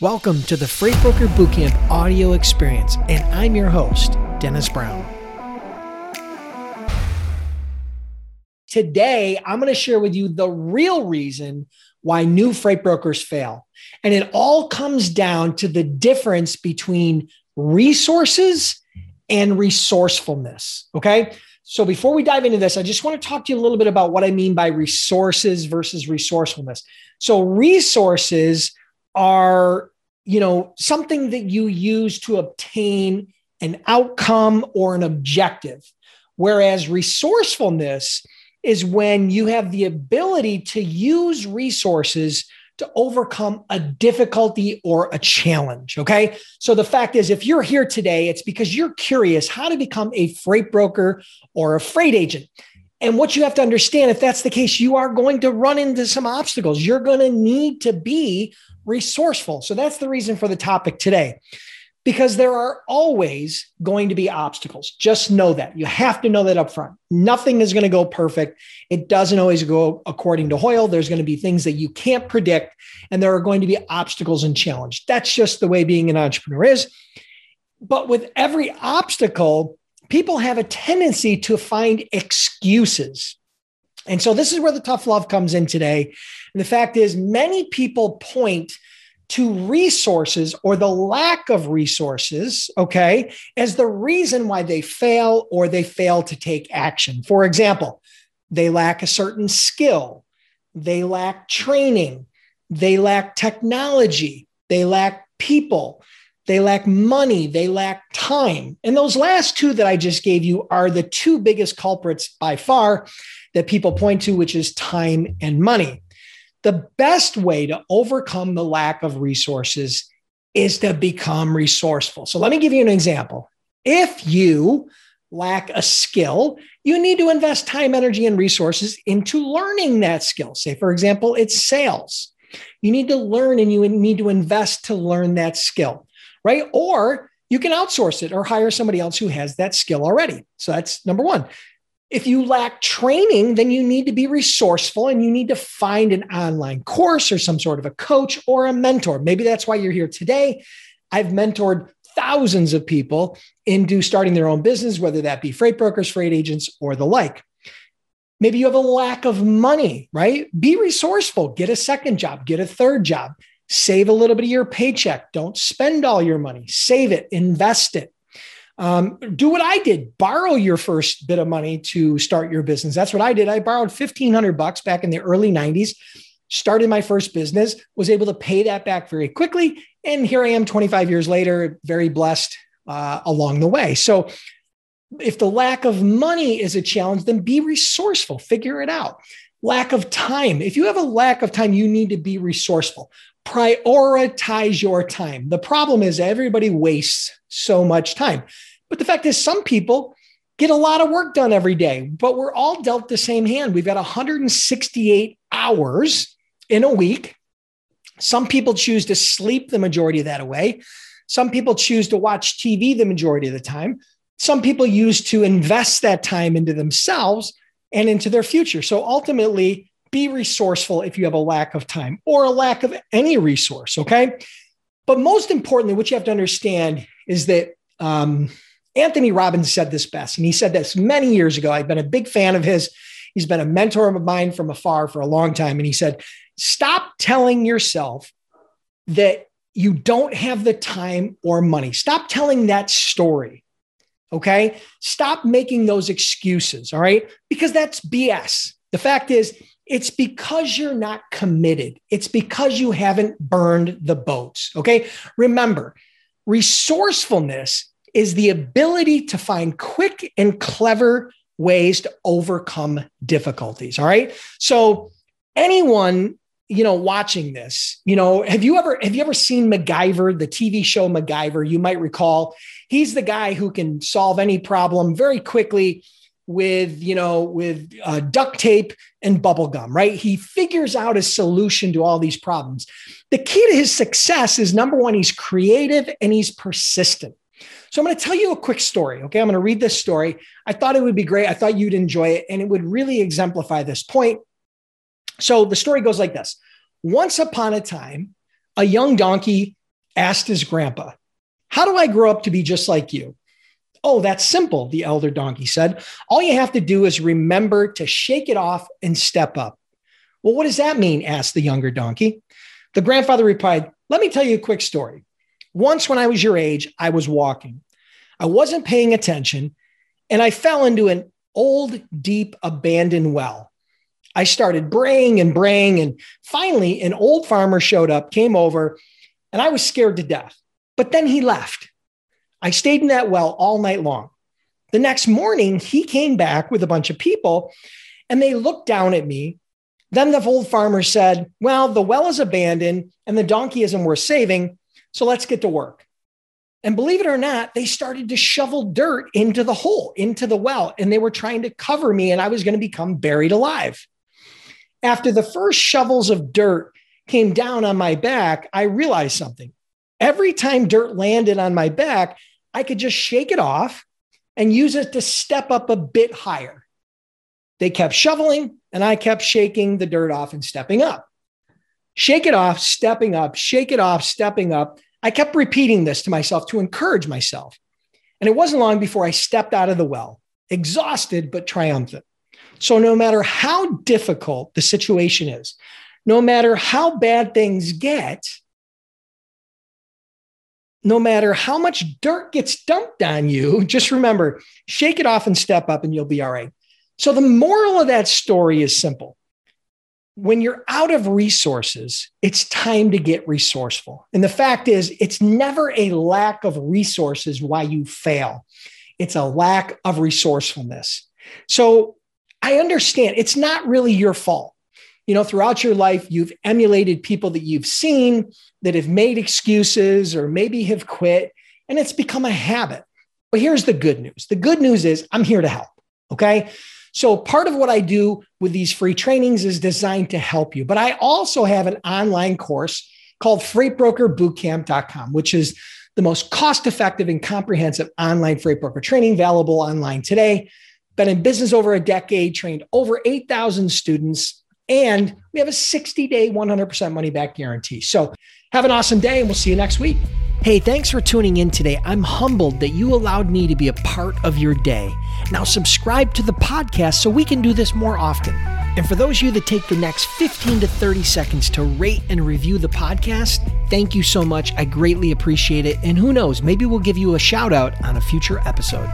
Welcome to the Freight Broker Bootcamp audio experience, and I'm your host, Dennis Brown. Today, I'm going to share with you the real reason why new freight brokers fail. And it all comes down to the difference between resources and resourcefulness, okay? So before we dive into this, I just want to talk to you a little bit about what I mean by resources versus resourcefulness. So resources are, something that you use to obtain an outcome or an objective. Whereas resourcefulness is when you have the ability to use resources to overcome a difficulty or a challenge, okay? So the fact is, if you're here today, it's because you're curious how to become a freight broker or a freight agent. And what you have to understand, if that's the case, you are going to run into some obstacles. You're going to need to be resourceful. So that's the reason for the topic today, because there are always going to be obstacles. Just know that. You have to know that up front. Nothing is going to go perfect. It doesn't always go according to Hoyle. There's going to be things that you can't predict, and there are going to be obstacles and challenges. That's just the way being an entrepreneur is. But with every obstacle, people have a tendency to find excuses. And so this is where the tough love comes in today. And the fact is, many people point to resources or the lack of resources, okay, as the reason why they fail or they fail to take action. For example, they lack a certain skill, they lack training, they lack technology, they lack people, they lack money, they lack time. And those last two that I just gave you are the two biggest culprits by far that people point to, which is time and money. The best way to overcome the lack of resources is to become resourceful. So let me give you an example. If you lack a skill, you need to invest time, energy, and resources into learning that skill. Say, for example, it's sales. You need to learn and you need to invest to learn that skill. Right? Or you can outsource it or hire somebody else who has that skill already. So that's number one. If you lack training, then you need to be resourceful and you need to find an online course or some sort of a coach or a mentor. Maybe that's why you're here today. I've mentored thousands of people into starting their own business, whether that be freight brokers, freight agents, or the like. Maybe you have a lack of money, right? Be resourceful. Get a second job. Get a third job. Save a little bit of your paycheck. Don't spend all your money. Save it, invest it. Do what I did, borrow your first bit of money to start your business. That's what I did. I borrowed $1,500 back in the early 90s, started my first business, was able to pay that back very quickly. And here I am 25 years later, very blessed along the way. So if the lack of money is a challenge, then be resourceful, figure it out. Lack of time. If you have a lack of time, you need to be resourceful. Prioritize your time. The problem is everybody wastes so much time. But the fact is, some people get a lot of work done every day, but we're all dealt the same hand. We've got 168 hours in a week. Some people choose to sleep the majority of that away. Some people choose to watch TV the majority of the time. Some people use to invest that time into themselves and into their future. So ultimately, be resourceful if you have a lack of time or a lack of any resource, okay? But most importantly, what you have to understand is that Anthony Robbins said this best, and he said this many years ago. I've been a big fan of his. He's been a mentor of mine from afar for a long time. And he said, stop telling yourself that you don't have the time or money. Stop telling that story. Okay. Stop making those excuses. All right. Because that's BS. The fact is, it's because you're not committed. It's because you haven't burned the boats. Okay. Remember, resourcefulness is the ability to find quick and clever ways to overcome difficulties. All right. So anyone, watching this, have you ever seen MacGyver, the TV show MacGyver? You might recall he's the guy who can solve any problem very quickly with, duct tape and bubble gum, right? He figures out a solution to all these problems. The key to his success is, number one, he's creative and he's persistent. So I'm going to tell you a quick story. Okay. I'm going to read this story. I thought it would be great. I thought you'd enjoy it, and it would really exemplify this point. So the story goes like this. Once upon a time, a young donkey asked his grandpa, "How do I grow up to be just like you?" "Oh, that's simple," the elder donkey said. "All you have to do is remember to shake it off and step up." "Well, what does that mean?" asked the younger donkey. The grandfather replied, "Let me tell you a quick story. Once when I was your age, I was walking. I wasn't paying attention, and I fell into an old, deep, abandoned well. I started braying, and finally an old farmer showed up, came over, and I was scared to death. But then he left. I stayed in that well all night long. The next morning, he came back with a bunch of people, and they looked down at me. Then the old farmer said, 'Well, the well is abandoned, and the donkey isn't worth saving, so let's get to work.' And believe it or not, they started to shovel dirt into the hole, into the well, and they were trying to cover me, and I was going to become buried alive. After the first shovels of dirt came down on my back, I realized something. Every time dirt landed on my back, I could just shake it off and use it to step up a bit higher. They kept shoveling, and I kept shaking the dirt off and stepping up. Shake it off, stepping up, shake it off, stepping up. I kept repeating this to myself to encourage myself. And it wasn't long before I stepped out of the well, exhausted but triumphant. So no matter how difficult the situation is, no matter how bad things get, no matter how much dirt gets dumped on you, just remember, shake it off and step up and you'll be all right. So the moral of that story is simple. When you're out of resources, it's time to get resourceful. And the fact is, it's never a lack of resources why you fail. It's a lack of resourcefulness. So I understand it's not really your fault. You know, throughout your life, you've emulated people that you've seen that have made excuses or maybe have quit, and it's become a habit. But here's the good news. The good news is I'm here to help, okay? So part of what I do with these free trainings is designed to help you. But I also have an online course called FreightBrokerBootCamp.com, which is the most cost-effective and comprehensive online freight broker training available online today. Been in business over a decade, trained over 8,000 students, and we have a 60-day, 100% money-back guarantee. So have an awesome day, and we'll see you next week. Hey, thanks for tuning in today. I'm humbled that you allowed me to be a part of your day. Now subscribe to the podcast so we can do this more often. And for those of you that take the next 15 to 30 seconds to rate and review the podcast, thank you so much. I greatly appreciate it. And who knows, maybe we'll give you a shout out on a future episode.